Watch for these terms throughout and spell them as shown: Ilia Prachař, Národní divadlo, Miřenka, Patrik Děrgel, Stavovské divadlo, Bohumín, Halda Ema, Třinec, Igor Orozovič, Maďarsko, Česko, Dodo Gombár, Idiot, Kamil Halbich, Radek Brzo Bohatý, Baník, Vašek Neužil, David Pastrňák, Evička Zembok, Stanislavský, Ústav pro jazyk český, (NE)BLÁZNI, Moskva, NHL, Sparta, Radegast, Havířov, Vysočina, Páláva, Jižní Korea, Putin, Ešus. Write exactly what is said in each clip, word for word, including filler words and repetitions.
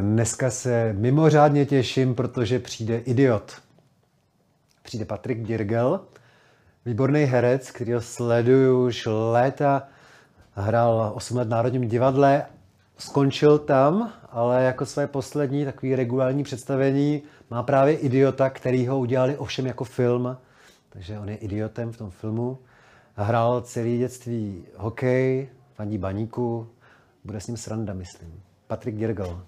Dneska se mimořádně těším, protože přijde Idiot. Přijde Patrik Děrgel, výborný herec, kterýho sleduju už léta. Hrál osm let v Národním divadle, skončil tam, ale jako své poslední takový regulární představení má právě Idiota, který ho udělali ovšem jako film. Takže on je idiotem v tom filmu. Hrál celý dětství hokej, fandí Baníku, bude s ním sranda, myslím. Patrik Děrgel.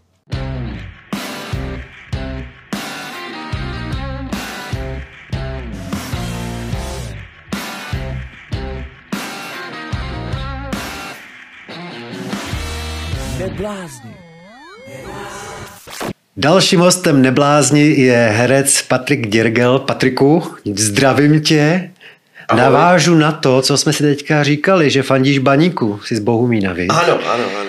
Neblázni. Dalším hostem Neblázni je herec Patrik Děrgel. Patriku, zdravím tě. Ahoj. Navážu na to, co jsme si teďka říkali, že fandíš Baníku, jsi z Bohumína, víš? Ano, ano, ano.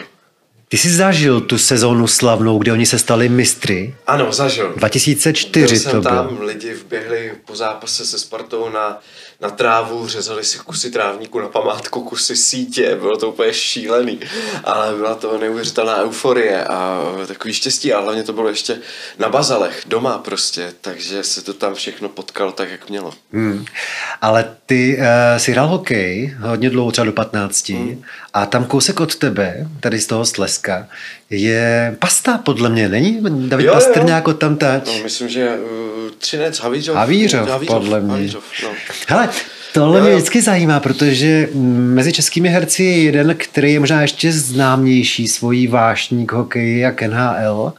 Ty jsi zažil tu sezónu slavnou, kde oni se stali mistry? Ano, zažil. dva tisíce čtyři byl jsem to tam, bylo. Lidi vběhli po zápase se Spartou na, na trávu, řezali si kusy trávníku na památku, kusy sítě, bylo to úplně šílený. Ale byla to neuvěřitelná euforie a takový štěstí, a hlavně to bylo ještě na Bazalech, doma prostě, takže se to tam všechno potkalo tak, jak mělo. Hmm. Ale ty uh, jsi hrál hokej hodně dlouho, třeba do patnácti, hmm. a tam kousek od tebe, tady z toho Slezska, je Pasta, podle mě, není? David Pastrňák od tamtať. No, myslím, že uh, Třinec, Havířov. Havířov, Havířov podle mě. Havířov, no. Hele, tohle jo, mě vždycky zajímá, protože mezi českými herci je jeden, který je možná ještě známější svojí vášní k hokeji a k N H L.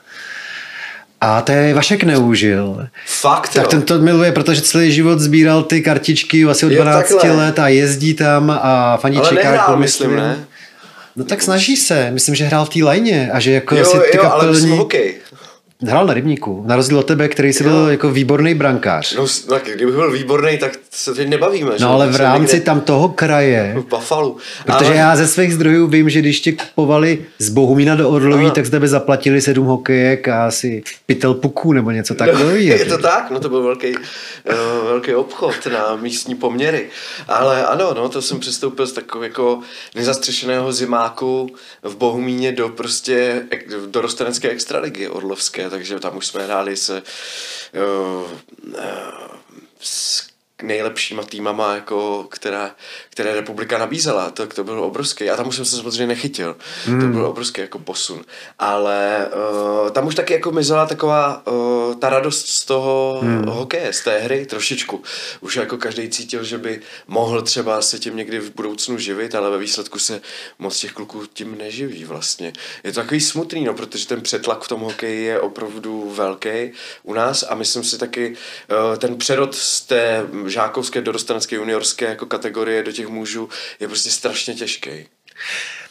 A to je Vašek Neužil. Fakt, tak ten to miluje, protože celý život sbíral ty kartičky asi od dvanácti let a jezdí tam a fandí čeká. myslím, ne? No tak snaží se, myslím, že hrál v té lajně a že jako jo, si ty jo, kapelní... ale hokej. Hrál na rybníku, na rozdíl od tebe, který jsi jo. byl jako výborný brankář. No tak kdybych byl výborný, tak se teď nebavíme. No že? Ale v rámci někde... tam toho kraje. V Buffalu. Protože ale... já ze svých zdrojů vím, že když tě kupovali z Bohumína do Orloví, ano. tak z tebe zaplatili sedm hokejek a asi pytel puků nebo něco takového. No, je to tak, no to byl velký, velký obchod na místní poměry. Ale ano, no, to jsem přestoupil z takového jako nezastřešeného zimáku v Bohumíně do prostě do rostenecké extraligy orlovské. Takže tam už jsme hráli se uh, uh, s nejlepšíma týmama, jako, která, které republika nabízela. Tak to bylo obrovský. A tam už jsem se samozřejmě nechytil. Hmm. To byl obrovský jako posun. Ale uh, tam už taky jako mizela taková uh, ta radost z toho hmm. hokeje, z té hry trošičku. Už jako každý cítil, že by mohl třeba se tím někdy v budoucnu živit, ale ve výsledku se moc těch kluků tím neživí vlastně. Je to takový smutný, no, protože ten přetlak v tom hokeji je opravdu velký u nás a myslím si taky uh, ten přerod z té žákovské, dorostenecké, juniorské jako kategorie do těch mužů je prostě strašně těžký.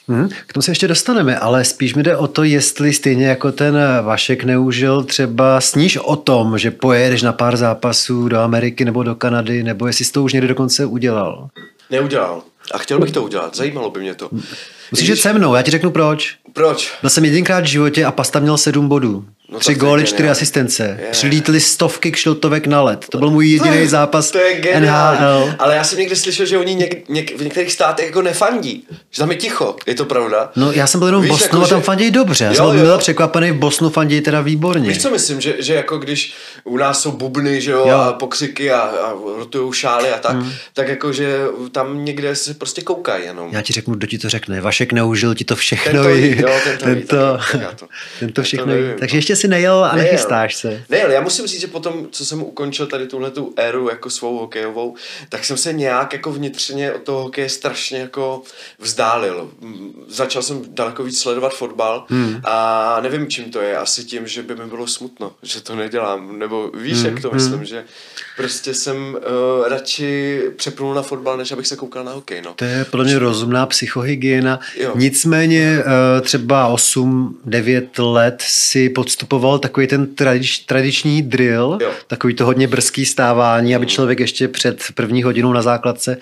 Hmm, k tomu se ještě dostaneme, ale spíš mi jde o to, jestli stejně jako ten Vašek Neužil, třeba sníš o tom, že pojedeš na pár zápasů do Ameriky nebo do Kanady, nebo jestli jsi to už někdy dokonce udělal. Neudělal. A chtěl bych to udělat, zajímalo by mě to. Musíš jít se mnou, já ti řeknu proč. Proč? Byl jsem jedinkrát v životě a Pasta měl sedm bodů. No Tři góly, čtyři ne? asistence. Yeah. Přilítly stovky kšiltovek na led. To byl můj jediný zápas to je N H L. Ale já jsem někdy slyšel, že oni něk, něk, v některých státech jako nefandí. Že tam je ticho. Je to pravda? No já jsem byl jenom Víš, v Bosnu jako, a tam že... fandí dobře. Já jsem byl překvapený, v Bosnu fandí teda výborně. Víš, co myslím? Že, že jako když u nás jsou bubny, že jo, jo. a pokřiky a, a rotujou šály a tak, hmm. tak jako že tam někde se prostě koukají jenom. Já ti řeknu, kdo ti to řekne. Vašek Neužil ti to všechno. Tento všechno. Takže ještě si nejel a nejel. Nechystáš se. Nejel, já musím říct, že potom, co jsem ukončil tady tuhletu éru jako svou hokejovou, tak jsem se nějak jako vnitřně od toho hokeje strašně jako vzdálil. Začal jsem daleko víc sledovat fotbal hmm. a nevím, čím to je. Asi tím, že by mi bylo smutno, že to nedělám. Nebo víš, hmm. jak to myslím, hmm. že prostě jsem uh, radši přepnul na fotbal, než abych se koukal na hokej. No. To je podle mě rozumná psychohygiena. Jo. Nicméně uh, třeba osm devět let si pod vstupoval takový ten tradič, tradiční drill, jo. takový to hodně brzký stávání, aby člověk ještě před první hodinou na základce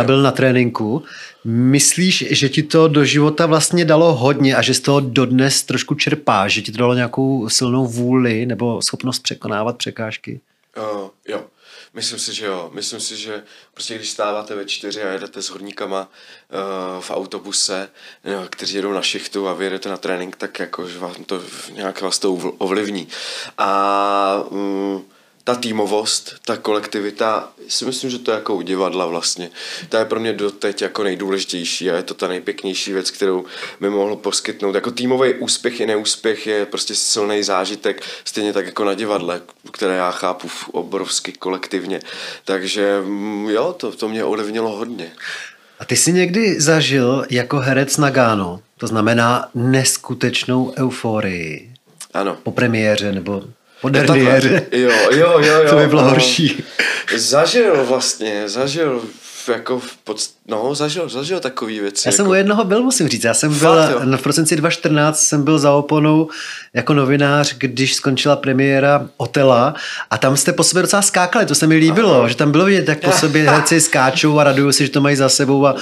uh, byl na tréninku. Myslíš, že ti to do života vlastně dalo hodně a že z toho dodnes trošku čerpáš, že ti to dalo nějakou silnou vůli nebo schopnost překonávat překážky? Uh, jo. Myslím si, že jo. Myslím si, že prostě když stáváte ve čtyři a jedete s horníkama uh, v autobuse, jo, kteří jedou na šichtu a vy jedete na trénink, tak jako, že vám to nějak vás to ovlivní. A um, ta týmovost, ta kolektivita, si myslím, že to je jako u divadla vlastně. Ta je pro mě doteď jako nejdůležitější a je to ta nejpěknější věc, kterou mi mohlo poskytnout. Jako týmový úspěch i neúspěch je prostě silný zážitek, stejně tak jako na divadle, které já chápu obrovsky kolektivně. Takže jo, to, to mě ovlivnilo hodně. A ty jsi někdy zažil jako herec na Gánu, to znamená neskutečnou euforii? Ano. Po premiéře nebo... Moderniéře. Jo, jo, jo, jo. To by bylo no, horší. Zažil vlastně, zažil jako v podst... no, zažil, zažil takový věci. Já jako... jsem u jednoho byl, musím říct. Já jsem byl Fakt, v prosinci dva tisíce čtrnáct jsem byl za oponou jako novinář, když skončila premiéra Otela a tam jste po sobě docela skákali, to se mi líbilo, Aha. že tam bylo vidět, jak po sobě herci skáčou a radují si, že to mají za sebou a uh,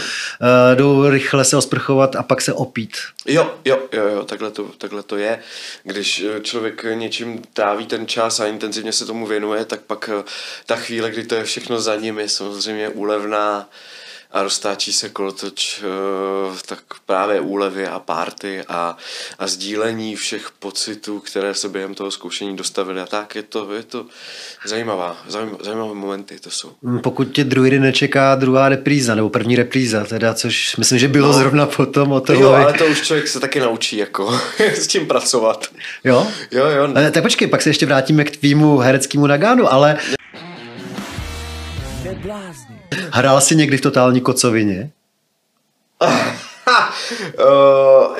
jdou rychle se osprchovat a pak se opít. Jo, jo, jo, jo takhle, to, takhle to je. Když člověk něčím tráví ten čas a intenzivně se tomu věnuje, tak pak ta chvíle, kdy to je všechno za ním, je samozřejmě úlevná a roztáčí se kolotoč tak právě úlevy a párty a, a sdílení všech pocitů, které se během toho zkoušení dostavily a tak. Je to, je to zajímavá, zajímavé momenty to jsou. Pokud tě druhý nečeká druhá repríza nebo první repríza, teda, což myslím, že bylo no, zrovna potom o toho. Jo, ale to už člověk se taky naučí, jako s tím pracovat. Jo? Jo, jo. Ne. Tak počkej, pak se ještě vrátíme k tvýmu hereckému nagánu, ale... Neblázni. Hrál jsi někdy v totální kocovině? uh,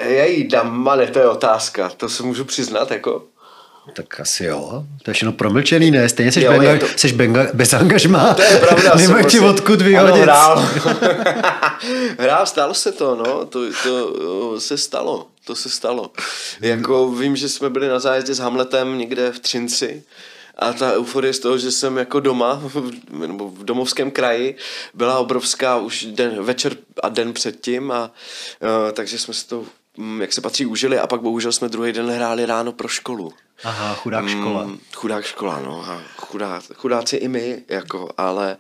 její damane, to je otázka. To se můžu přiznat, jako... Tak asi jo. To je všechno promlčený, ne? Stejně seš, jo, benga, to... seš benga, bez angažmá. To je pravda. Nemůžu ti odkud vyhodit. Ano, hrál. Hrál, stalo se to, no. To, to se stalo. To se stalo. Jako vím, že jsme byli na zájezdě s Hamletem někde v Třinci. A ta euforie z toho, že jsem jako doma, nebo v domovském kraji, byla obrovská už den, večer a den předtím. A, uh, takže jsme si to, jak se patří, užili. A pak bohužel jsme druhý den hráli ráno pro školu. Aha, chudák škola. Mm, chudák škola, no. Chudá, chudáci i my, jako, ale,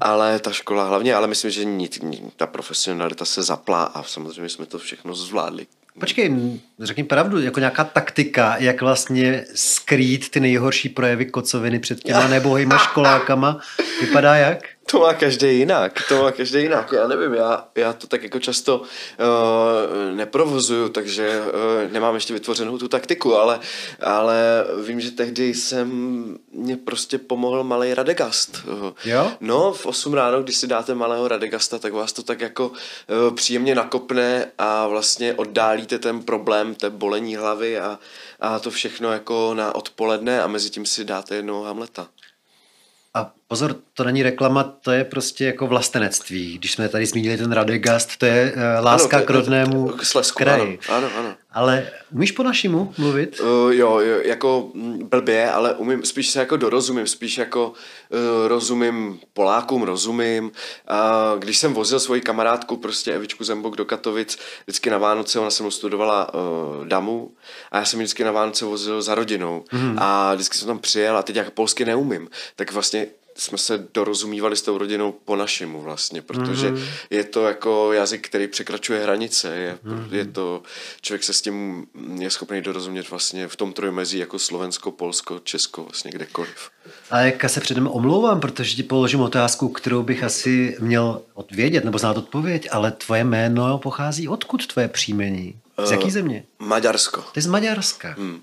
ale ta škola hlavně. Ale myslím, že ní, ní, ta profesionalita se zapla a samozřejmě jsme to všechno zvládli. Počkej, řekni pravdu, jako nějaká taktika, jak vlastně skrýt ty nejhorší projevy kocoviny před těma nebohýma školákama, vypadá jak? To má každý jinak, to má každý jinak, já nevím, já, já to tak jako často uh, neprovozuju, takže uh, nemám ještě vytvořenou tu taktiku, ale, ale vím, že tehdy jsem, mě prostě pomohl malej radegast. Jo? No, v osm ráno, když si dáte malého radegasta, tak vás to tak jako uh, příjemně nakopne a vlastně oddálíte ten problém, té bolení hlavy a, a to všechno jako na odpoledne a mezi tím si dáte jednoho Hamleta. A pozor, to není reklama, to je prostě jako vlastenectví. Když jsme tady zmínili ten Radegast, to je uh, láska ano, k rodnému k Slezku, kraji. Ano, ano, ano. Ale umíš po našimu mluvit? Uh, jo, jo, jako blbě, ale umím, spíš se jako dorozumím, spíš jako uh, rozumím Polákům, rozumím. Uh, když jsem vozil svoji kamarádku, prostě Evičku Zembok do Katovic, vždycky na Vánoce, ona se mnou studovala uh, damu a já jsem vždycky na Vánoce vozil za rodinou. Mm. A vždycky jsem tam přijel a teď jak polsky neumím, tak vlastně jsme se dorozumívali s tou rodinou po našemu vlastně, protože mm-hmm. je to jako jazyk, který překračuje hranice. Je, mm-hmm. je to, člověk se s tím je schopný dorozumět vlastně v tom trojmezí jako Slovensko, Polsko, Česko, vlastně kdekoliv. A jak se předem omlouvám, protože ti položím otázku, kterou bych asi měl odvědět, nebo znát odpověď, ale tvoje jméno pochází odkud, tvoje příjmení? Z jaký země? Uh, Maďarsko. Ty z Maďarska. Hmm.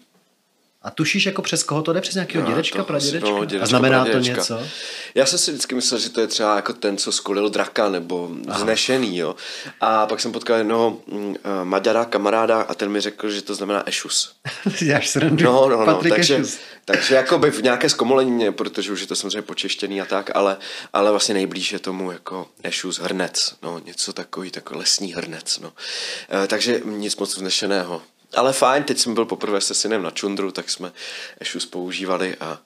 A tušíš, jako přes koho to jde? Přes nějakého no, dědečka, pradědečka? No, dědečka, a znamená pradědečka. To něco? Já jsem si vždycky myslel, že to je třeba jako ten, co skolil draka, nebo vznešený, jo. A pak jsem potkal jednoho uh, Maďara, kamaráda, a ten mi řekl, že to znamená Ešus. Děláš srandu, no, no, no, Patrik takže, Ešus. Takže jako by v nějaké zkomolenině, protože už je to samozřejmě počeštěný a tak, ale, ale vlastně nejblíž je tomu jako Ešus, hrnec, no, něco takový, takový lesní hrnec, no. Uh, takže nic moc vznešeného. Ale fajn, teď jsem byl poprvé se synem na čundru, tak jsme Ešus používali a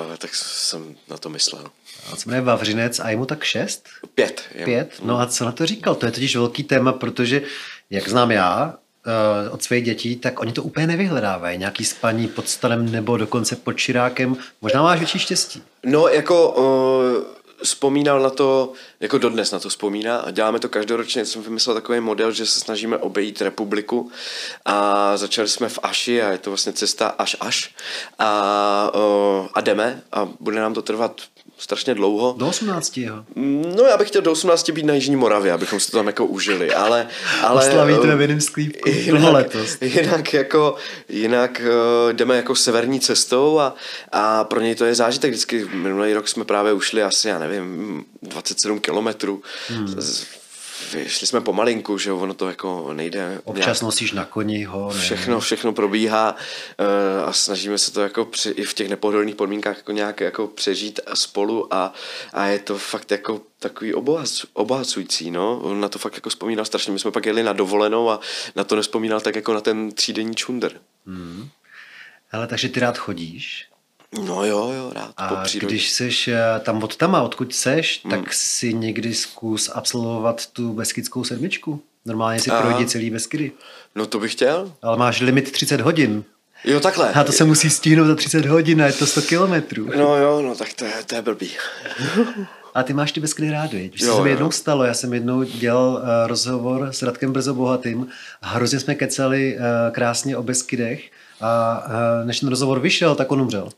uh, tak jsem na to myslel. A co jmenuje Vavřinec a je mu tak šest? Pět. Pět? No a co na to říkal? To je totiž velký téma, protože, jak znám já, uh, od svých dětí, tak oni to úplně nevyhledávají. Nějaký spaní pod stanem nebo dokonce pod širákem. Možná máš větší štěstí. No, jako... Uh... vzpomínal na to, jako dodnes na to vzpomíná a děláme to každoročně, jsem vymyslel takový model, že se snažíme obejít republiku a začali jsme v Aši a je to vlastně cesta až až a, a jdeme a bude nám to trvat strašně dlouho. Do osmnácti, jo. No, já bych chtěl do osmnácti být na Jižní Moravě, abychom si to tam jako užili, ale... ale oslavíte v jiném sklípku jinak, letos. Jinak jako, jinak jdeme jako severní cestou a, a pro něj to je zážitek. Vždycky minulý rok jsme právě ušli asi, já nevím, dvacet sedm kilometrů. Hmm. Šli jsme pomalinku, že jo, ono to jako nejde. Občas nosíš na koni ho. Všechno, všechno probíhá a snažíme se to jako při, i v těch nepohodlných podmínkách jako nějak jako přežít spolu a, a je to fakt jako takový obohac, obohacující, no. On na to fakt jako vzpomínal strašně. My jsme pak jeli na dovolenou a na to nevzpomínal tak jako na ten třídenní čundr. Hmm. Hele, takže ty rád chodíš? No jo, jo, rád. A po přírodě. Když seš tam od tam a odkud seš, hmm. tak si někdy zkus absolvovat tu beskidskou sedmičku. Normálně si projdi celý Beskydy. No to bych chtěl. Ale máš limit třicet hodin. Jo, takhle. A to se musí stihnout za třicet hodin a je to sto kilometrů. No jo, no tak to je, to je blbý. A ty máš ty Beskydy rád, viď? Už se mi jednou stalo, já jsem jednou dělal uh, rozhovor s Radkem Brzo Bohatým a hrozně jsme kecali uh, krásně o Beskydech a uh, než ten rozhovor vyšel, tak on umřel.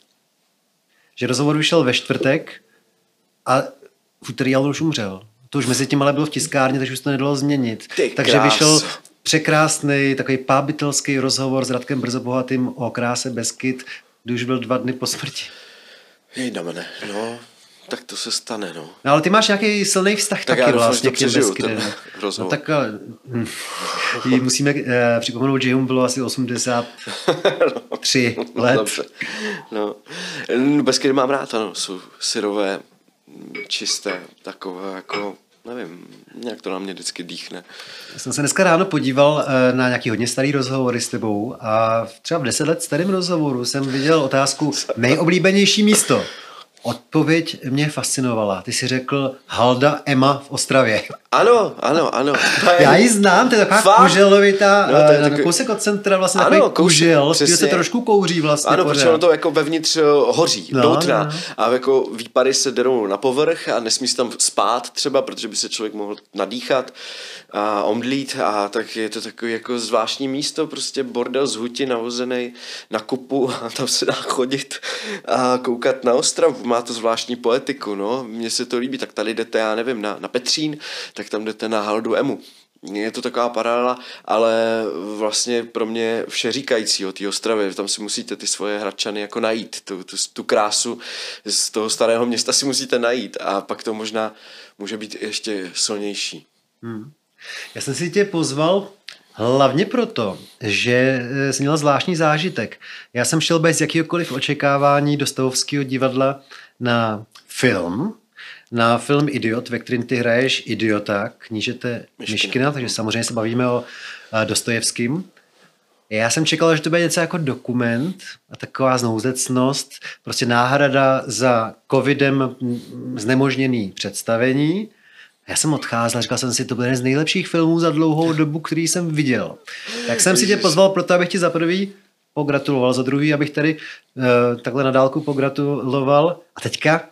Že rozhovor vyšel ve čtvrtek a v úterý už umřel. To už mezi tím ale bylo v tiskárně, takže už to nedalo změnit. Takže vyšel překrásný, takový pábitelský rozhovor s Radkem Brzo Bohatým o kráse Beskyd, kdy už byl dva dny po smrti. Jdeme, ne, no, tak to se stane, no. No ale ty máš nějaký silný vztah tak taky vlastně k těm Beskydem. No tak hm, musíme eh, připomenout, že jim bylo asi osmdesát tři no, let. Dobře. No, Beskydy mám rád, ano, jsou syrové, čisté, takové jako, nevím, nějak to na mě vždycky dýchne. Já jsem se dneska ráno podíval na nějaký hodně starý rozhovory s tebou a třeba v deset let starém rozhovoru jsem viděl otázku nejoblíbenější místo. Odpověď mě fascinovala. Ty jsi řekl halda Ema v Ostravě. Ano, ano, ano. Je... Já ji znám, to je taková Fakt? Kuželovitá, no, to je takový... kousek od centra, vlastně ano, takový kužel, který se trošku kouří vlastně. Ano, pořád. Protože ono to jako vevnitř hoří, no, doutná. No, no. A jako výpary se derou na povrch a nesmí se tam spát třeba, protože by se člověk mohl nadýchat a omdlít a tak je to takový jako zvláštní místo, prostě bordel z huti navozený na kupu a tam se dá chodit a koukat na Ostravu. Má to zvláštní poetiku, no, mně se to líbí, tak tady jdete, já nevím, na, na Petřín, tak tam jdete na haldu Emu. Je to taková paralela, ale vlastně pro mě všeříkající o té Ostravě, tam si musíte ty svoje hradčany jako najít, tu, tu, tu krásu z toho starého města si musíte najít a pak to možná může být ještě silnější. Hmm. Já jsem si tě pozval hlavně proto, že jsem měl zvláštní zážitek. Já jsem šel bez jakýhokoliv očekávání do Stavovského divadla na film, na film Idiot, ve kterém ty hraješ idiota, knížete Myškina, Myškina, takže samozřejmě se bavíme o Dostojevském. Já jsem čekal, že to bude něco jako dokument a taková znouzecnost, prostě náhrada za covidem znemožněný představení. Já jsem odcházel, říkal jsem si, to bude jeden z nejlepších filmů za dlouhou dobu, který jsem viděl. Tak jsem si tě pozval proto, abych ti za prvý pogratuloval, za druhý, abych tady uh, takhle na dálku pogratuloval. A teďka,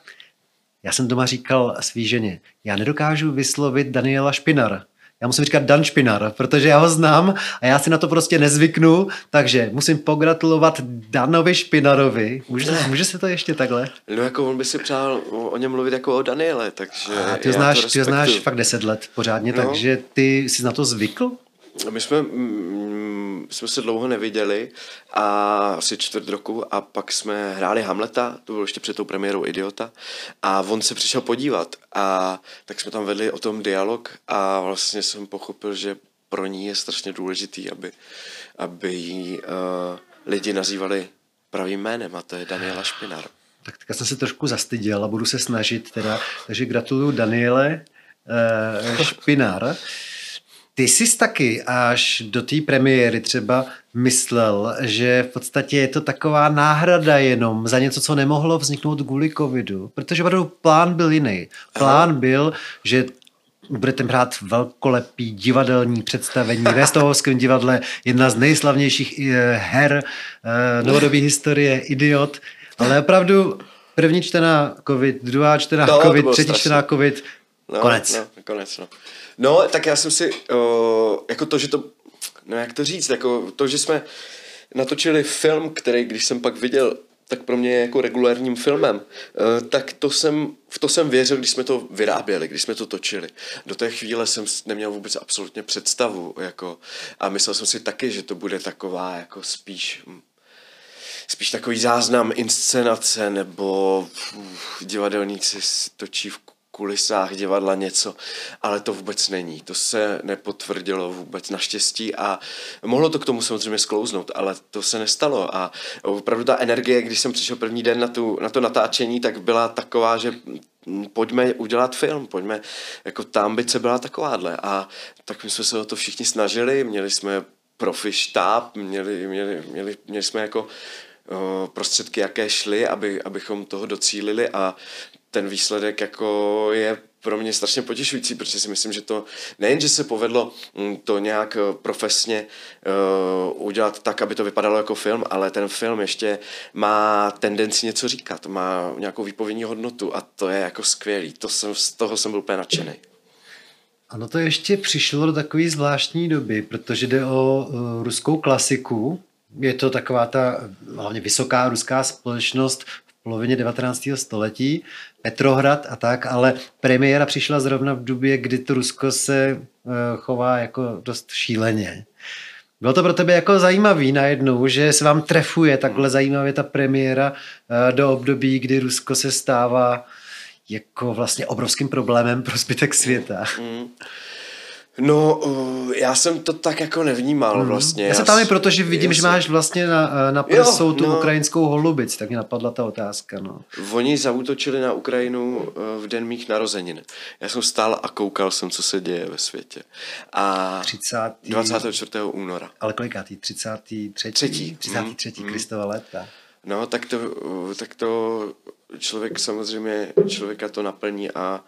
já jsem doma říkal svý ženě, já nedokážu vyslovit Daniela Špinar. Já musím říkat Dan Špinar, protože já ho znám a já si na to prostě nezvyknu, takže musím pogratulovat Danovi Špinarovi. Může, může se to ještě takhle? No jako on by si přál o něm mluvit jako o Daniele, takže a ty ho znáš, ty ho znáš fakt deset let pořádně, no. Takže ty jsi na to zvykl? My jsme, mm, jsme se dlouho neviděli a asi čtvrt roku a pak jsme hráli Hamleta, to bylo ještě před tou premiérou Idiota a on se přišel podívat a tak jsme tam vedli o tom dialog a vlastně jsem pochopil, že pro ní je strašně důležitý, aby, aby jí uh, lidi nazývali pravým jménem a to je Daniela Špinar. Tak, tak já jsem se trošku zastyděl a budu se snažit teda, takže gratuluju Daniele uh, Špinar. Ty jsi taky až do té premiéry třeba myslel, že v podstatě je to taková náhrada jenom za něco, co nemohlo vzniknout kvůli covidu, protože plán byl jiný. Plán byl, že budete hrát velkolepý divadelní představení ve Stavovském divadle, jedna z nejslavnějších her novodobé historie, Idiot, ale opravdu první čtená covid, druhá čtená no, covid, třetí strašný. čtená covid, no, konec. No, konec no. no, tak já jsem si, o, jako to, že to, no jak to říct, jako to, že jsme natočili film, který, když jsem pak viděl, tak pro mě je jako regulárním filmem, tak to jsem, v to jsem věřil, když jsme to vyráběli, když jsme to točili. Do té chvíle jsem neměl vůbec absolutně představu, jako, a myslel jsem si taky, že to bude taková, jako spíš, spíš takový záznam inscenace, nebo uf, divadelníci točí v kulisách divadla něco, ale to vůbec není. To se nepotvrdilo vůbec naštěstí a mohlo to k tomu samozřejmě sklouznout, ale to se nestalo a opravdu ta energie, když jsem přišel první den na, tu, na to natáčení, tak byla taková, že pojďme udělat film, pojďme, jako ta ambice byla takováhle a tak my jsme se o to všichni snažili, měli jsme profi štáb, měli, měli, měli, měli jsme jako prostředky, jaké šly, aby, abychom toho docílili a ten výsledek jako je pro mě strašně potěšující, protože si myslím, že to nejen, že se povedlo to nějak profesně uh, udělat tak, aby to vypadalo jako film, ale ten film ještě má tendenci něco říkat, má nějakou výpovědní hodnotu a to je jako skvělý. To jsem, z toho jsem byl úplně nadšený. Ano, to ještě přišlo do takové zvláštní doby, protože jde o uh, ruskou klasiku. Je to taková ta hlavně vysoká ruská společnost v polovině devatenáctého století, Petrohrad a tak, ale premiéra přišla zrovna v době, kdy to Rusko se chová jako dost šíleně. Bylo to pro tebe jako zajímavý najednou, že se vám trefuje takhle zajímavě ta premiéra do období, kdy Rusko se stává jako vlastně obrovským problémem pro zbytek světa. Mm. No, já jsem to tak jako nevnímal vlastně. Já se tam je proto, že vidím, že máš vlastně na, na prsou jo, tu no. ukrajinskou holubic, tak mě napadla ta otázka. No. Oni zaútočili na Ukrajinu v den mých narozenin. Já jsem stál a koukal jsem, co se děje ve světě. A třicátého... dvacátého čtvrtého února. Ale kolikátý? třicátý třetí třicátý třetí Kristova léta. No, tak to, tak to člověk samozřejmě, člověka to naplní a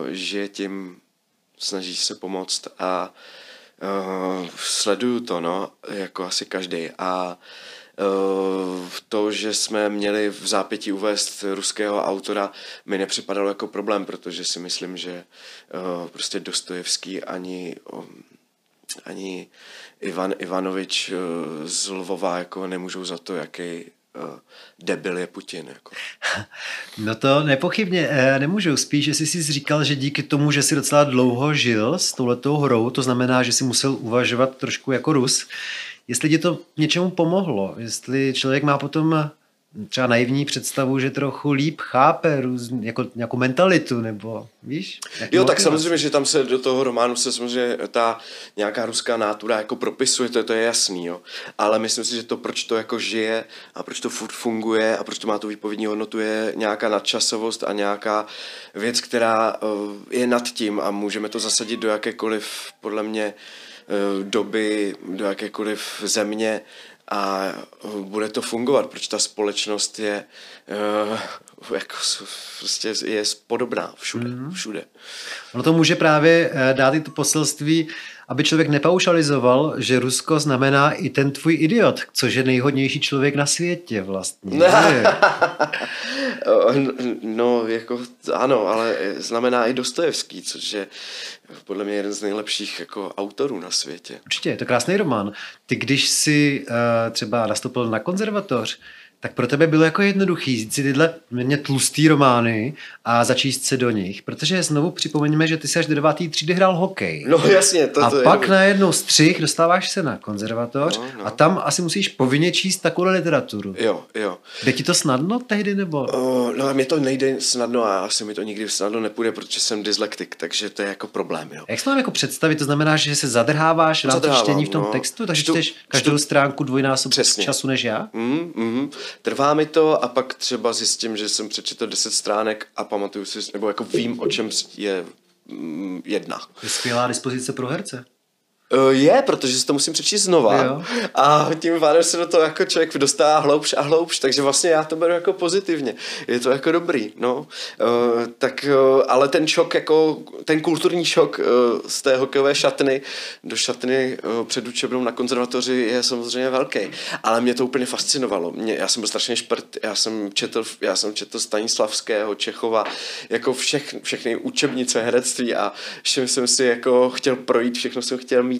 uh, žije tím, snaží se pomoct a uh, sleduju to, no, jako asi každý. A uh, to, že jsme měli v zápětí uvést ruského autora, mi nepřipadalo jako problém, protože si myslím, že uh, prostě Dostojevský ani, um, ani Ivan Ivanovič uh, z Lvova jako nemůžou za to, jaký debil je Putin. Jako. No to nepochybně nemůžu. Spíš, jestli jsi říkal, že díky tomu, že jsi docela dlouho žil s touhletou hrou, to znamená, že jsi musel uvažovat trošku jako Rus, jestli ti to něčemu pomohlo, jestli člověk má potom třeba naivní představu, že trochu líp chápe růz, jako, nějakou mentalitu, nebo víš? Jo, tak samozřejmě, že tam se do toho románu se samozřejmě ta nějaká ruská nátura jako propisuje, to, to je jasný, jo. Ale myslím si, že to, proč to jako žije a proč to furt funguje a proč to má tu výpovědní hodnotu, je nějaká nadčasovost a nějaká věc, která je nad tím a můžeme to zasadit do jakékoliv, podle mě, doby, do jakékoliv země, a bude to fungovat, protože ta společnost je uh, jako prostě je podobná všude, mm. všude. Ono to může právě dát i to poselství, aby člověk nepaušalizoval, že Rusko znamená i ten tvůj idiot, což je nejhodnější člověk na světě vlastně. No, no jako ano, ale znamená i Dostojevský, což je podle mě jeden z nejlepších jako autorů na světě. Určitě, je to krásný román. Ty když jsi uh, třeba nastoupil na konzervatoř, tak pro tebe bylo jako jednoduchý říct si tyhle méně tlustý romány a začíst se do nich, protože znovu připomeňme, že ty jsi až do devátý třídy hrál hokej. No jasně. To, a to pak je najednou střih dostáváš se na konzervatoř no, no. a tam asi musíš povinně číst takovou literaturu. Jo, jo. Jde ti to snadno tehdy nebo? Uh, no a mě to nejde snadno a asi mi to nikdy snadno nepůjde, protože jsem dyslektik, takže to je jako problém. Jo. Jak se mám jako představit, to znamená, že se zadrháváš na to čtení v tom no. textu, takže čtu, čteš každou čtu... stránku dvojnásob času než já? Mm, mm. Trvá mi to a pak třeba zjistím, že jsem přečetl deset stránek a pamatuju si, nebo jako vím, o čem je jedna. Je skvělá dispozice pro herce. Je, protože si to musím přečíst znova. Jo. A tím pádem se do toho jako člověk dostává hloubš a hloubš, takže vlastně já to beru jako pozitivně. Je to jako dobrý, no. Uh, tak, uh, ale ten šok, jako ten kulturní šok uh, z té hokejové šatny do šatny uh, před učebnou na konzervatoři je samozřejmě velký. Ale mě to úplně fascinovalo. Mě, já jsem byl strašně šprt, já jsem četl, já jsem četl Stanislavského, Čechova, jako všech, všechny učebnice herectví a všem jsem si jako chtěl projít, všechno jsem chtěl mít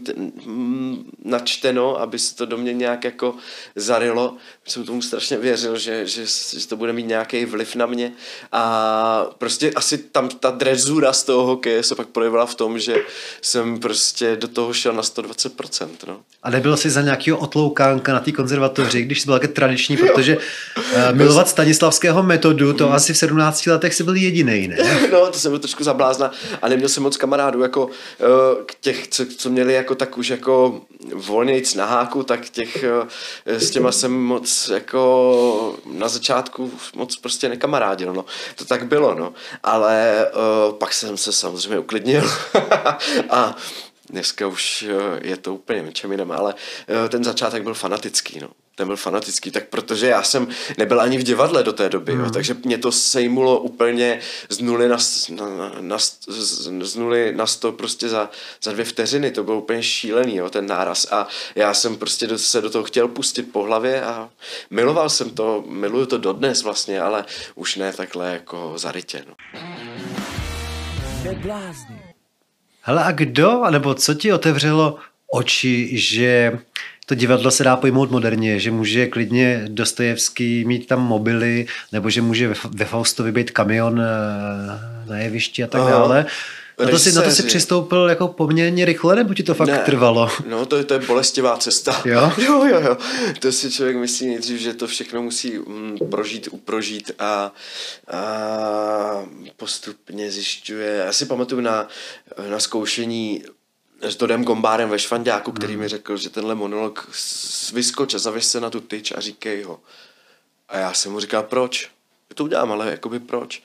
načteno, aby se to do mě nějak jako zarylo. Jsem tomu strašně věřil, že, že, že to bude mít nějaký vliv na mě a prostě asi tam ta drezura z toho hokeje se pak projevila v tom, že jsem prostě do toho šel na sto dvacet procent. No. A nebyl jsi za nějakého otloukánka na té konzervatoři, když jsi byl také tradiční, protože milovat Stanislavského metodu, to asi v sedmnácti letech jsi byl jedinej, ne? No, to jsem byl trošku zablázna a neměl jsem moc kamarádů, jako těch, co, co měli jako tak už jako volnějc na háku, tak těch s těma jsem moc jako na začátku moc prostě nekamarádil, no. To tak bylo, no. Ale uh, pak jsem se samozřejmě uklidnil a dneska už je to úplně něčem jiném, ale uh, ten začátek byl fanatický, no. Ten byl fanatický, tak protože já jsem nebyl ani v divadle do té doby, mm. jo, takže mě to sejmulo úplně z nuly na, na, na, z nuly na sto prostě za, za dvě vteřiny, to bylo úplně šílený, jo, ten náraz a já jsem prostě do, se do toho chtěl pustit po hlavě a miloval jsem to, miluju to dodnes vlastně, ale už ne takhle jako zarytě. No. Hele, a kdo, nebo co ti otevřelo oči, že to divadlo se dá pojmout moderně, že může klidně Dostojevský mít tam mobily, nebo že může ve Faustovi být kamion na jevišti a tak Aha. dále. Na to, si, na to si přistoupil jako poměrně rychle, nebo ti to fakt ne, trvalo? No, to je, to je bolestivá cesta. Jo? Jo, jo, jo. To si člověk myslí nejdřív, že to všechno musí mm, prožít, uprožít a, a postupně zjišťuje. Já si pamatuju na, na zkoušení s Dodem Gombárem ve Švandáku, který mi řekl, že tenhle monolog vyskoč a zavěš se na tu tyč a říkej ho. A já jsem mu říkal, proč? Já to udělám, ale jakoby proč?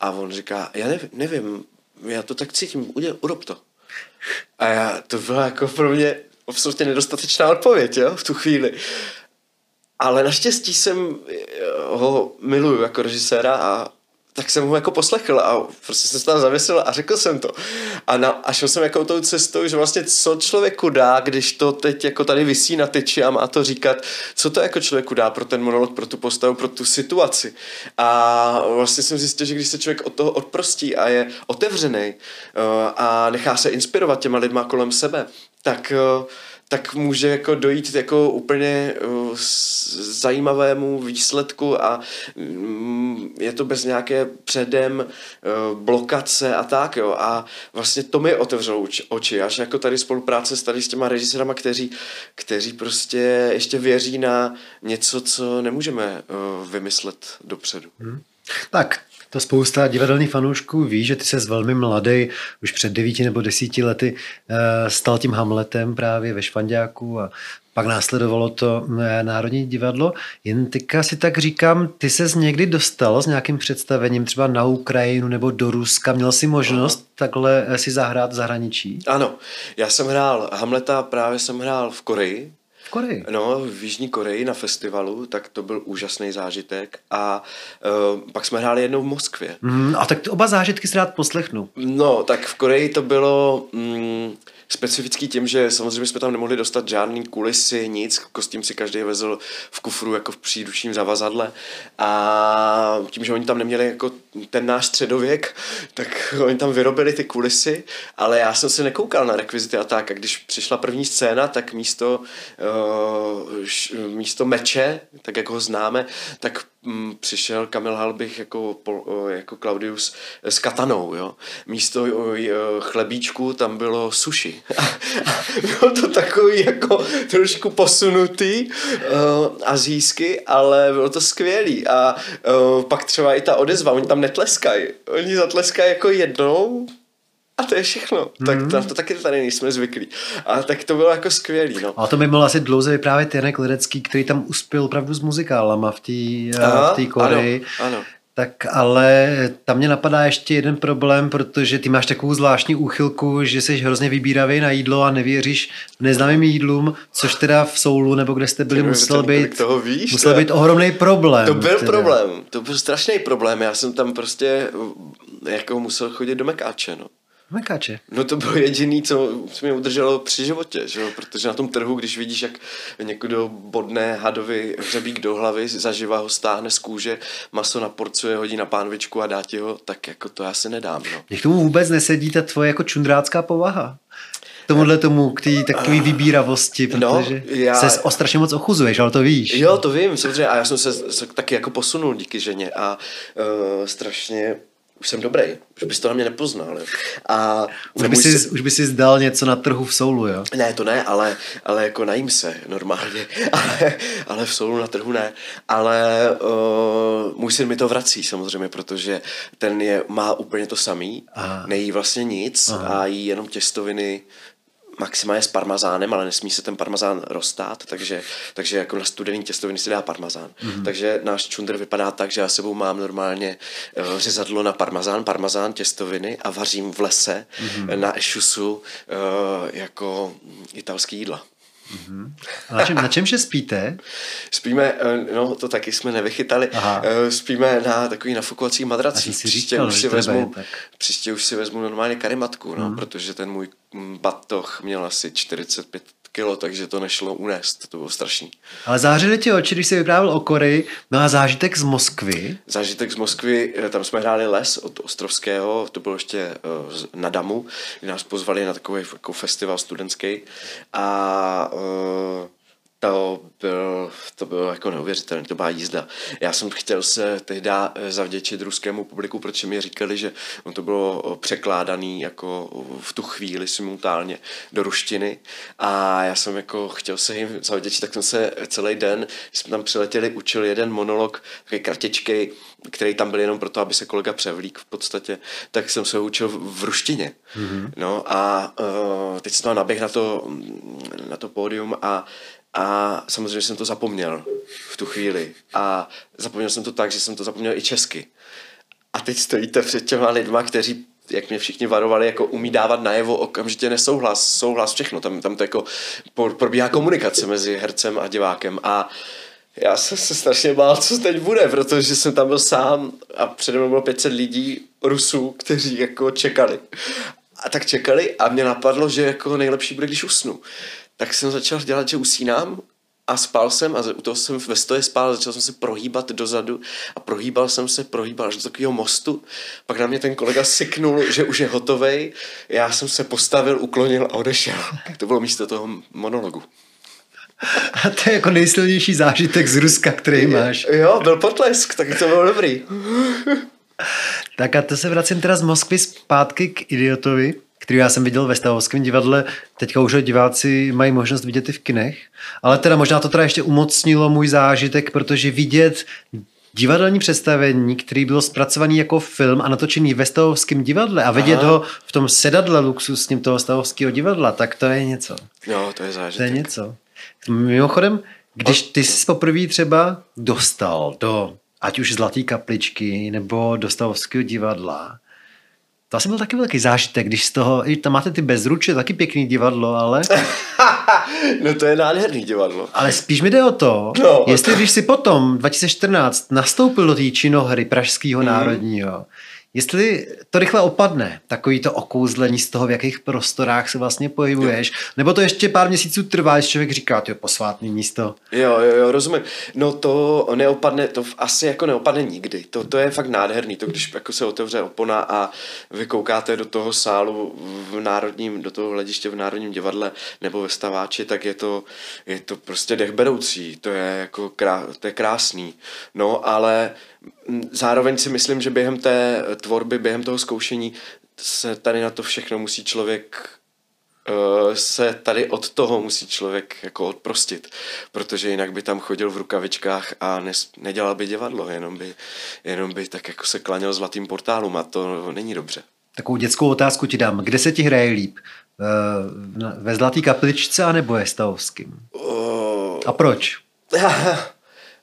A on říká, já nevím, nevím já to tak cítím, uděl, urob to. A já, to byla jako pro mě absolutně nedostatečná odpověď, jo, v tu chvíli. Ale naštěstí jsem ho miluju jako režiséra a tak jsem ho jako poslechl a prostě jsem se tam zavěsil a řekl jsem to. A, na, a šel jsem jako tou cestou, že vlastně co člověku dá, když to teď jako tady visí na tyči a má to říkat, co to jako člověku dá pro ten monolog, pro tu postavu, pro tu situaci. A vlastně jsem zjistil, že když se člověk od toho odprostí a je otevřený a nechá se inspirovat těma lidma kolem sebe, tak... tak může jako dojít jako úplně zajímavému výsledku a je to bez nějaké předem blokace a tak, jo. A vlastně to mi otevřelo oči, až jako tady spolupráce s tady s těma režisérama, kteří, kteří prostě ještě věří na něco, co nemůžeme vymyslet dopředu. Hmm. Tak. To spousta divadelních fanoušků ví, že ty ses velmi mladý, už před devíti nebo desíti lety stal tím Hamletem právě ve Švandáku a pak následovalo to Národní divadlo. Jen teďka si tak říkám, ty ses někdy dostal s nějakým představením třeba na Ukrajinu nebo do Ruska, měl jsi možnost takhle si zahrát v zahraničí? Ano, já jsem hrál Hamleta, právě jsem hrál v Koreji. Koreji. No, v Jižní Koreji na festivalu, tak to byl úžasný zážitek a uh, pak jsme hráli jednou v Moskvě. Mm, a tak ty oba zážitky si rád poslechnu. No, tak v Koreji to bylo mm, specifický tím, že samozřejmě jsme tam nemohli dostat žádný kulisy, nic, kostým si každý vezl v kufru jako v příručním zavazadle a tím, že oni tam neměli jako ten náš středověk, tak oni tam vyrobili ty kulisy, ale já jsem se nekoukal na rekvizity a tak a když přišla první scéna, tak místo uh, místo meče, tak jak ho známe, tak m, přišel Kamil Halbich jako, jako Claudius s katanou, jo. Místo chlebíčku tam bylo sushi. Bylo to takový jako trošku posunutý uh, asijsky, ale bylo to skvělý. A uh, pak třeba i ta odezva, oni tam netleskají. Oni zatleskají jako jednou, a to je všechno. Tak hmm. to, to taky tady nejsme zvyklí. A tak to bylo jako skvělý. No. A to by bylo asi dlouze vyprávět Janek Ledecký, který tam uspěl opravdu s muzikálama v té Koreji. Ano, ano. Tak ale tam mě napadá ještě jeden problém, protože ty máš takovou zvláštní úchylku, že jsi hrozně vybíravý na jídlo a nevěříš neznámým jídlům, což teda v Soulu, nebo kde jste byli, musel být, víš, musel být ohromný problém. To byl teda. problém, to byl strašný problém, já jsem tam prostě jako musel chodit do Mekáče, no. Mekáče. No to bylo jediný, co mě udrželo při životě, že? Protože na tom trhu, když vidíš, jak někdo bodne hadovi hřebík do hlavy, zaživa ho stáhne z kůže, maso naporcuje, hodí na pánvičku a dá ti ho, tak jako to já se nedám. No. Mě k tomu vůbec nesedí ta tvoje jako čundrácká povaha. Tomuhle tomu, k té takové vybíravosti, protože no, já... se o strašně moc ochuzuješ, ale to víš. Jo, to vím, samozřejmě. A já jsem se taky jako posunul díky ženě a uh, strašně... Už jsem dobrý, už bys to na mě nepoznal. Jo. A už, by si, se... už by si zdal něco na trhu v Soulu, jo? Ne, to ne, ale, ale jako najím se normálně, ale, ale v Soulu na trhu ne. Ale uh, můj syn mi to vrací samozřejmě, protože ten je, má úplně to samý, aha, nejí vlastně nic, aha, a jí jenom těstoviny, maximálně s parmazánem, ale nesmí se ten parmazán roztát, takže, takže jako na studený těstoviny se dá parmazán. Mm-hmm. Takže náš čundr vypadá tak, že já sebou mám normálně uh, řezadlo na parmazán, parmazán, těstoviny a vařím v lese, mm-hmm, na ešusu uh, jako italský jídla. Mm-hmm. A na čem, na čemže spíte? Spíme, no to taky jsme nevychytali, aha, spíme na takový nafukovací madrací. Příště, říkal, už si vezmu, tak... příště už si vezmu normálně karimatku, no, mm. protože ten můj batoh měl asi čtyřicet pět kilo, takže to nešlo unést, to bylo strašný. Ale zářili ti oči, když jsi vyprávěl o Koreji, no a zážitek z Moskvy? Zážitek z Moskvy, tam jsme hráli les od Ostrovského, to bylo ještě na Damu, kdy nás pozvali na takový jako festival studentský a to bylo, to bylo jako neuvěřitelné, to byla jízda. Já jsem chtěl se tehdy zavděčit ruskému publiku, protože mi říkali, že to bylo překládané jako v tu chvíli simultánně do ruštiny a já jsem jako chtěl se jim zavděčit, tak jsem se celý den, když jsme tam přiletěli, učil jeden monolog, takový kratičkej, který tam byl jenom proto, aby se kolega převlík v podstatě, tak jsem se učil v ruštině. Mm-hmm. No a uh, teď jsem tam naběhl na to, na to pódium a A samozřejmě jsem to zapomněl v tu chvíli. A zapomněl jsem to tak, že jsem to zapomněl i česky. A teď stojíte před těma lidma, kteří, jak mě všichni varovali, jako umí dávat najevo okamžitě nesouhlas, souhlas, všechno. Tam, tam to jako probíhá komunikace mezi hercem a divákem. A já jsem se strašně bál, co teď bude, protože jsem tam byl sám a přede mnou bylo pět set lidí Rusů, kteří jako čekali. A tak čekali a mě napadlo, že jako nejlepší bude, když usnu. Tak jsem začal dělat, že usínám a spal jsem a u toho jsem ve stoje spál, začal jsem se prohýbat dozadu a prohýbal jsem se, prohýbal až do takového mostu, pak na mě ten kolega syknul, že už je hotovej, já jsem se postavil, uklonil a odešel. To bylo místo toho monologu. A to je jako nejsilnější zážitek z Ruska, který máš. Jo, byl potlesk, tak to bylo dobrý. Tak a to se vracím teda z Moskvy zpátky k Idiotovi, který já jsem viděl ve Stavovském divadle. Teďka už ho diváci mají možnost vidět i v kinech. Ale teda možná to teda ještě umocnilo můj zážitek, protože vidět divadelní představení, který bylo zpracovaný jako film a natočený ve Stavovském divadle a vidět ho v tom sedadle luxusním toho Stavovského divadla, tak to je něco. Jo, to je zážitek. To je něco. Mimochodem, když ty jsi poprvé třeba dostal do ať už Zlaté kapličky nebo do Stavovského divadla, to asi byl taky velký zážitek, když z toho, tam máte ty Bezruče, taky pěkný divadlo, ale... No to je nádherný divadlo. Ale spíš mi jde o to, no, jestli když si potom dva tisíce čtrnáct nastoupil do té činohry Pražského mm. národního, jestli to rychle opadne, takový to okouzlení z toho, v jakých prostorách se vlastně pohybuješ, nebo to ještě pár měsíců trvá, když člověk říká, to je posvátný místo. Jo, jo, jo, rozumím. No to neopadne, to asi jako neopadne nikdy. To, to je fakt nádherný, to když jako se otevře opona a vy koukáte do toho sálu v národním, do toho hlediště v Národním divadle nebo ve Staváči, tak je to, je to prostě dechberoucí, to je jako krá, to je krásný. No, ale zároveň si myslím, že během té tvorby, během toho zkoušení se tady na to všechno musí člověk se tady od toho musí člověk jako odprostit, protože jinak by tam chodil v rukavičkách a ne, nedělal by divadlo, jenom by, jenom by tak jako se klaněl zlatým portálům a to není dobře. Takovou dětskou otázku ti dám. Kde se ti hraje líp? Ve Zlatý kapličce anebo ve Stavovským? A proč?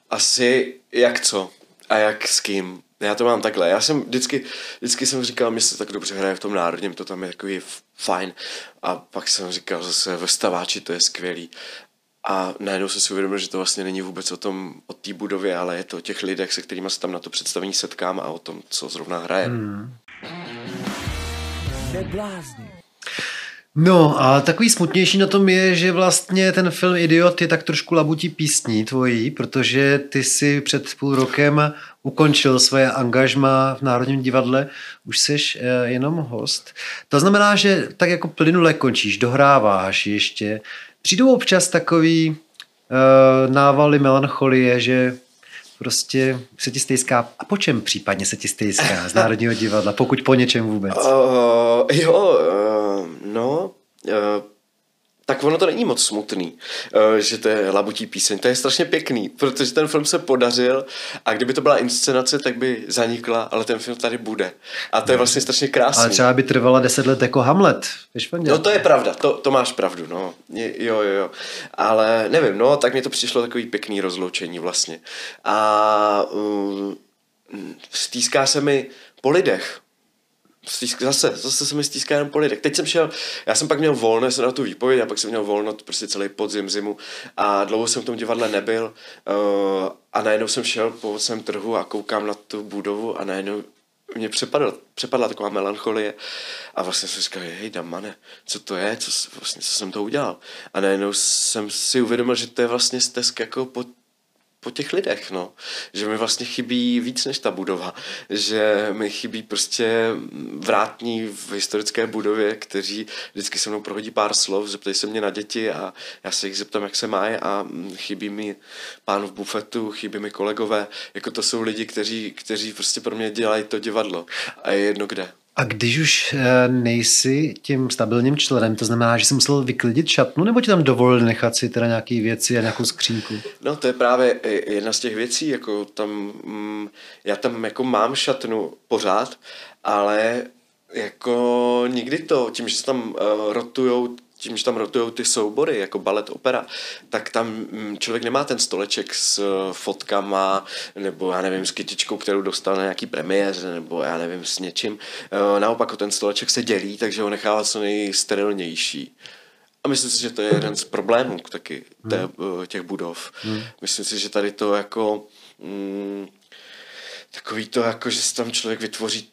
Asi jak co? A jak s kým? Já to mám takhle, já jsem vždycky, vždycky jsem říkal, mě se tak dobře hraje v tom Národním, to tam je takový fajn, a pak jsem říkal zase ve Staváči, to je skvělý, a najednou jsem si uvědomil, že to vlastně není vůbec o tom, o té budově, ale je to o těch lidech, se kterými se tam na to představení setkám, a o tom, co zrovna hraje. Hmm. No a takový smutnější na tom je, že vlastně ten film Idiot je tak trošku labutí písní tvojí, protože ty si před půl rokem ukončil svoje angažmá v Národním divadle, už seš jenom host. To znamená, že tak jako plynule končíš, dohráváš ještě. Přijdou občas takový uh, návaly melancholie, že prostě se ti stejská. A po čem případně se ti stejská z Národního divadla, pokud po něčem vůbec? Uh, jo, uh, no, uh, tak ono to není moc smutný, uh, že to je labutí píseň. To je strašně pěkný, protože ten film se podařil, a kdyby to byla inscenace, tak by zanikla, ale ten film tady bude. A to je vlastně strašně krásný. Ale třeba by trvala deset let jako Hamlet. No to je pravda, to, to máš pravdu, no. Jo, jo, jo. Ale nevím, no, tak mi to přišlo takový pěkný rozloučení vlastně. A um, stýská se mi po lidech. Stýsk, zase, zase se mi stýská jenom po lidech. Teď jsem šel, já jsem pak měl volno, jsem na tu výpověď, a pak jsem měl volno prostě celý podzim, zimu, a dlouho jsem v tom divadle nebyl, uh, a najednou jsem šel po Ovocném trhu a koukám na tu budovu, a najednou mě přepadl, přepadla taková melancholie, a vlastně jsem říkal, hej damane, co to je, co, vlastně, co jsem to udělal, a najednou jsem si uvědomil, že to je vlastně stesk jako po po těch lidech, no. Že mi vlastně chybí víc než ta budova. Že mi chybí prostě vrátní v historické budově, kteří vždycky se mnou prohodí pár slov, zeptají se mě na děti a já se jich zeptám, jak se mají, a chybí mi pán v bufetu, chybí mi kolegové. Jako to jsou lidi, kteří, kteří prostě pro mě dělají to divadlo. A je jedno kde. A když už nejsi tím stabilním členem, to znamená, že jsi musel vyklidit šatnu, nebo ti tam dovolili nechat si teda nějaké věci a nějakou skřínku? No to je právě jedna z těch věcí, jako tam, já tam jako mám šatnu pořád, ale jako nikdy to, tím, že se tam rotujou, tím, že tam rotujou ty soubory, jako balet, opera, tak tam člověk nemá ten stoleček s fotkama, nebo já nevím, s kytičkou, kterou dostal na nějaký premiéře, nebo já nevím, s něčím. Naopak ten stoleček se dělí, takže ho nechává co nejsterilnější. A myslím si, že to je jeden z problémů taky té, těch budov. Myslím si, že tady to jako mm, takový to, jako, že si tam člověk vytvoří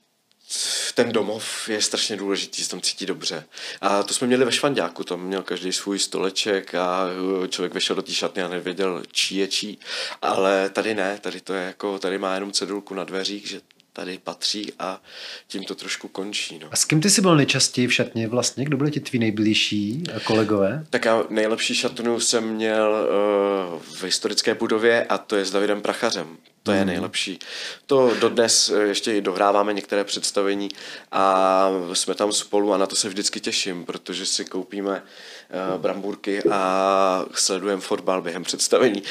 ten domov, je strašně důležitý, se tam cítí dobře. A to jsme měli ve Švandáku, tam měl každý svůj stoleček a člověk vešel do té šatny a nevěděl, čí je čí, ale tady ne, tady to je jako, tady má jenom cedulku na dveřích, že tady patří, a tím to trošku končí. No. A s kým ty jsi byl nejčastěji v šatně vlastně? Kdo byli ti tví nejbližší kolegové? Tak já nejlepší šatnu jsem měl uh, v historické budově, a to je s Davidem Prachařem. To je nejlepší. To dodnes ještě dohráváme některé představení a jsme tam spolu, a na to se vždycky těším, protože si koupíme uh, bramburky a sledujeme fotbal během představení,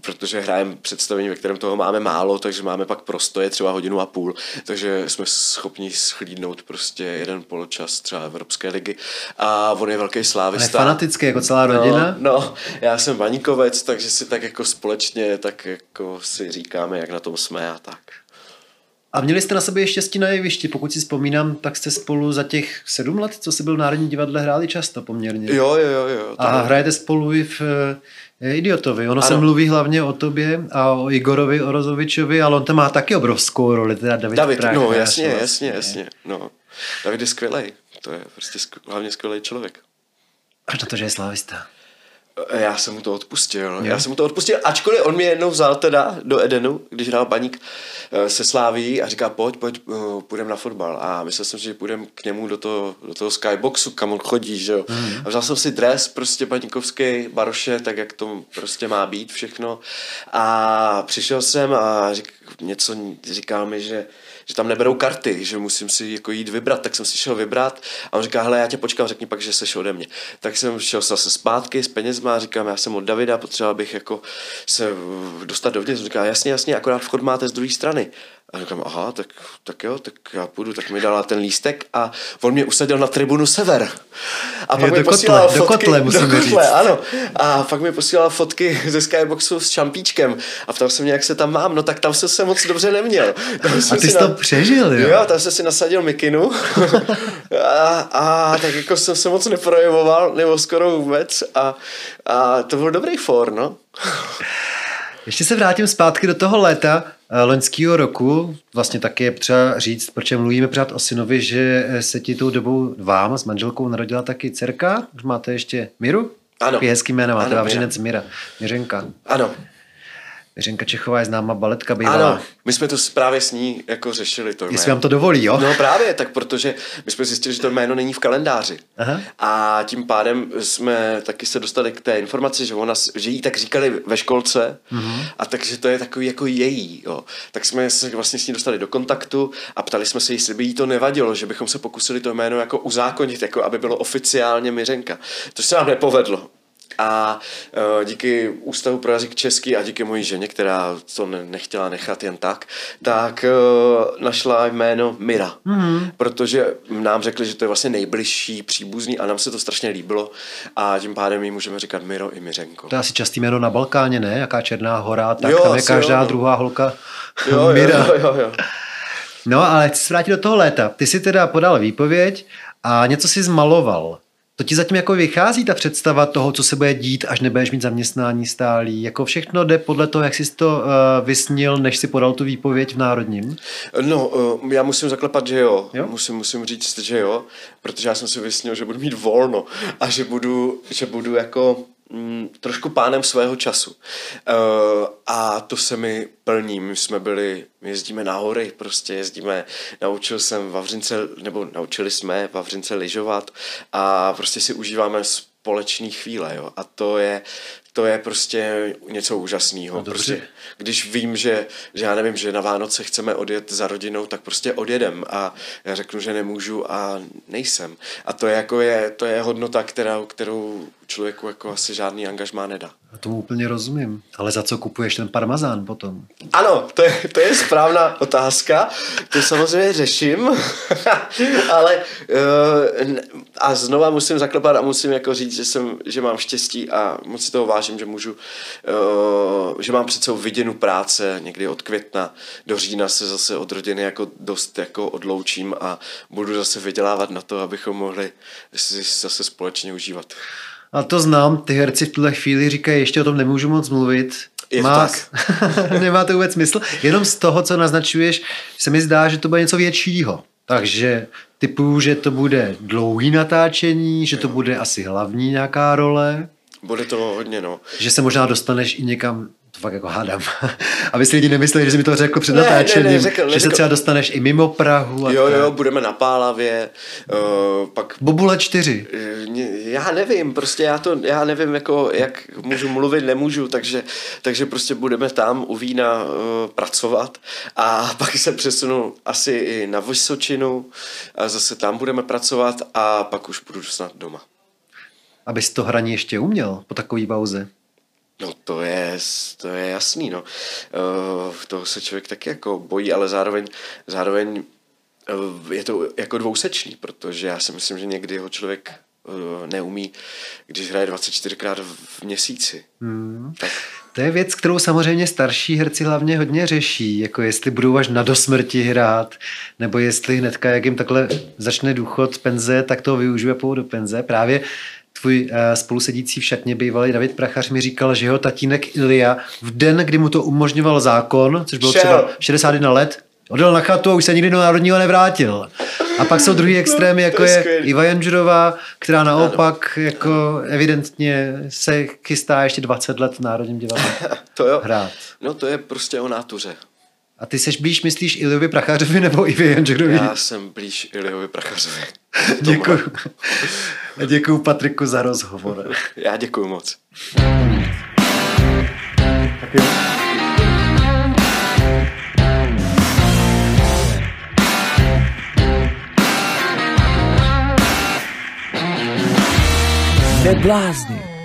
protože hrajeme představení, ve kterém toho máme málo, takže máme pak prostoje třeba hodinu a půl, takže jsme schopni schlídnout prostě jeden poločas třeba Evropské ligy, a on je velký slávista. Fanatický, jako celá rodina? No, no, já jsem baníkovec, takže si tak jako společně tak jako si říkám, říkáme, jak na tom jsme a tak. A měli jste na sebe ještě štěstí na jevišti, pokud si vzpomínám, tak jste spolu za těch sedm let, co jsi byl v Národním divadle, hráli často poměrně. Jo, jo, jo. jo a hrajete spolu i v e, Idiotovi. Ono ano. Se mluví hlavně o tobě a o Igorovi Orozovičovi, ale on tam má taky obrovskou roli, teda David David, Prachař, no jasně, vlastně. jasně, jasně. No. David je skvělej, to je prostě skvělej, hlavně skvělej člověk. Až na to, že je slávista. Já jsem mu to odpustil, já jsem mu to odpustil, ačkoliv on mě jednou vzal teda do Edenu, když hrál Baník se Slaví, a říká, pojď, pojď, půjdem na fotbal, a myslel jsem, že půjdem k němu do toho, do toho skyboxu, kam on chodí, že jo, mm. A vzal jsem si dres prostě baníkovský, baroše, tak jak to prostě má být všechno, a přišel jsem a řík, něco říkal mi, že že tam neberou karty, že musím si jako jít vybrat, tak jsem si šel vybrat, a on říká, hele, já tě počkám, řekni pak, že seš ode mě. Tak jsem šel zase zpátky s penězma, říkám, já jsem od Davida, potřeboval bych jako se dostat dovnitř, říká, jasně, jasně, akorát vchod máte z druhé strany. A říkám, aha, tak, tak jo, tak já půjdu, tak mi dala ten lístek a on mě usadil na tribunu sever. A pak mi posílal kotle, fotky, do kotle, musím do kotle, ano. A pak mi posílal fotky ze Skyboxu s šampíčkem a ptal se mě, jak se tam mám, no tak tam jsem se moc dobře neměl. A ty jsi na... to přežil, jo? Jo, tam jsem si nasadil mikinu a, a tak jako jsem se moc neprojevoval, nebo skoro vůbec a, a to byl dobrý for, no. Ještě se vrátím zpátky do toho léta loňského roku. Vlastně taky je třeba říct, proč mluvíme pořád o synovi, že se ti tou dobou vám s manželkou narodila taky dcerka. Už máte ještě Miru? Ano. Je hezký jméno, máte Vavřinec Mira. Miřenka. Ano. Miřenka Čechová je známá baletka bývalá. Ano, my jsme to právě s ní jako řešili. To Jestli vám to dovolí, jo? No právě, tak protože my jsme zjistili, že to jméno není v kalendáři. Aha. A tím pádem jsme taky se dostali k té informaci, že, ona, že jí tak říkali ve školce, mhm. a takže to je takový jako její. Jo. Tak jsme se vlastně s ní dostali do kontaktu a ptali jsme se, jestli by jí to nevadilo, že bychom se pokusili to jméno jako uzákonit, jako aby bylo oficiálně Miřenka. To se nám nepovedlo. A díky Ústavu pro jazyk český a díky mojí ženě, která to nechtěla nechat jen tak, tak našla jméno Mira. Mm-hmm. Protože nám řekli, že to je vlastně nejbližší příbuzný a nám se to strašně líbilo a tím pádem jí můžeme říkat Miro i Miřenko. To je asi častý jméno na Balkáně, ne? Jaká Černá hora, tak jo, tam je každá jo, no. druhá holka jo, Mira. Jo, jo, jo, jo. No ale chci se vrátit do toho léta. Ty si teda podal výpověď a něco si zmaloval. To ti zatím jako vychází ta představa toho, co se bude dít, až nebudeš mít zaměstnání stálý. Jako všechno jde podle toho, jak jsi to uh, vysnil, než si podal tu výpověď v Národním? No, uh, já musím zaklepat, že jo. jo? Musím, musím říct, že jo. Protože já jsem si vysnil, že budu mít volno a že budu, že budu jako mm, trošku pánem svého času. Uh, a to se mi plní. My jsme byli... Jezdíme na hory, prostě jezdíme, naučil jsem Vavřince, nebo naučili jsme Vavřince lyžovat a prostě si užíváme společný chvíle, jo, a to je, to je prostě něco úžasného. No, prostě, když vím, že, že já nevím, že na Vánoce chceme odjet za rodinou, tak prostě odjedem a já řeknu, že nemůžu a nejsem. A to je, jako je, to je hodnota, která, kterou člověku jako asi žádný angažmá nedá. A tomu úplně rozumím. Ale za co kupuješ ten parmazán potom? Ano, to je, to je správná otázka. To samozřejmě řeším. Ale uh, a znova musím zaklepat a musím jako říct, že, jsem, že mám štěstí a moc si toho vážím, že můžu, uh, že mám přece viděnu práce někdy od května do října se zase od rodiny jako dost jako odloučím a budu zase vydělávat na to, abychom mohli si zase společně užívat. A to znám, ty herci v tuhle chvíli říkají, ještě o tom nemůžu moc mluvit. Je to tak. Nemá to vůbec smysl. Jenom z toho, co naznačuješ, se mi zdá, že to bude něco většího. Takže typuju, že to bude dlouhý natáčení, že to bude asi hlavní nějaká role. Bude to hodně, no. Že se možná dostaneš i někam, to fakt jako hádám, aby si lidi nemysleli, že jsi mi to řekl před ne, natáčením, ne, ne, řekl, že neřekl. Se třeba dostaneš i mimo Prahu. A jo, tak. jo, budeme na Pálavě, uh, pak... Bobule čtyři. Já nevím, prostě já to, já nevím, jako, jak můžu mluvit, nemůžu, takže, takže prostě budeme tam u vína uh, pracovat a pak se přesunu asi i na Vysočinu a zase tam budeme pracovat a pak už budu snad doma. Abys to hraní ještě uměl po takové pauze? No to je, to je jasný, no. Uh, toho se člověk taky jako bojí, ale zároveň, zároveň uh, je to jako dvousečný, protože já si myslím, že někdy ho člověk uh, neumí, když hraje dvacet čtyřikrát v měsíci. Hmm. Tak. To je věc, kterou samozřejmě starší herci hlavně hodně řeší, jako jestli budou až na dosmrti hrát, nebo jestli hnedka, jak jim takhle začne důchod, penze, tak to využije půl do penze. Právě tvůj uh, spolusedící v šatně bývalý David Prachař mi říkal, že jeho tatínek Ilia v den, kdy mu to umožňoval zákon, což bylo třeba šedesát jedna let, odjel na chatu a už se nikdy do Národního nevrátil. A pak jsou druhý extrémy, jako je, je Iva Janžurová, která naopak ano. jako evidentně se chystá ještě dvacet let v Národním divadle to jo. hrát. No to je prostě o nátuře. A ty seš blíž, myslíš, Iliovi Prachařovi nebo Ivě Janžurovi? Já jsem blíž Iliovi Prachařovi. Děkuju. Děkuju Patriku za rozhovor. Já děkuju moc. Tak jo. Ne blázni.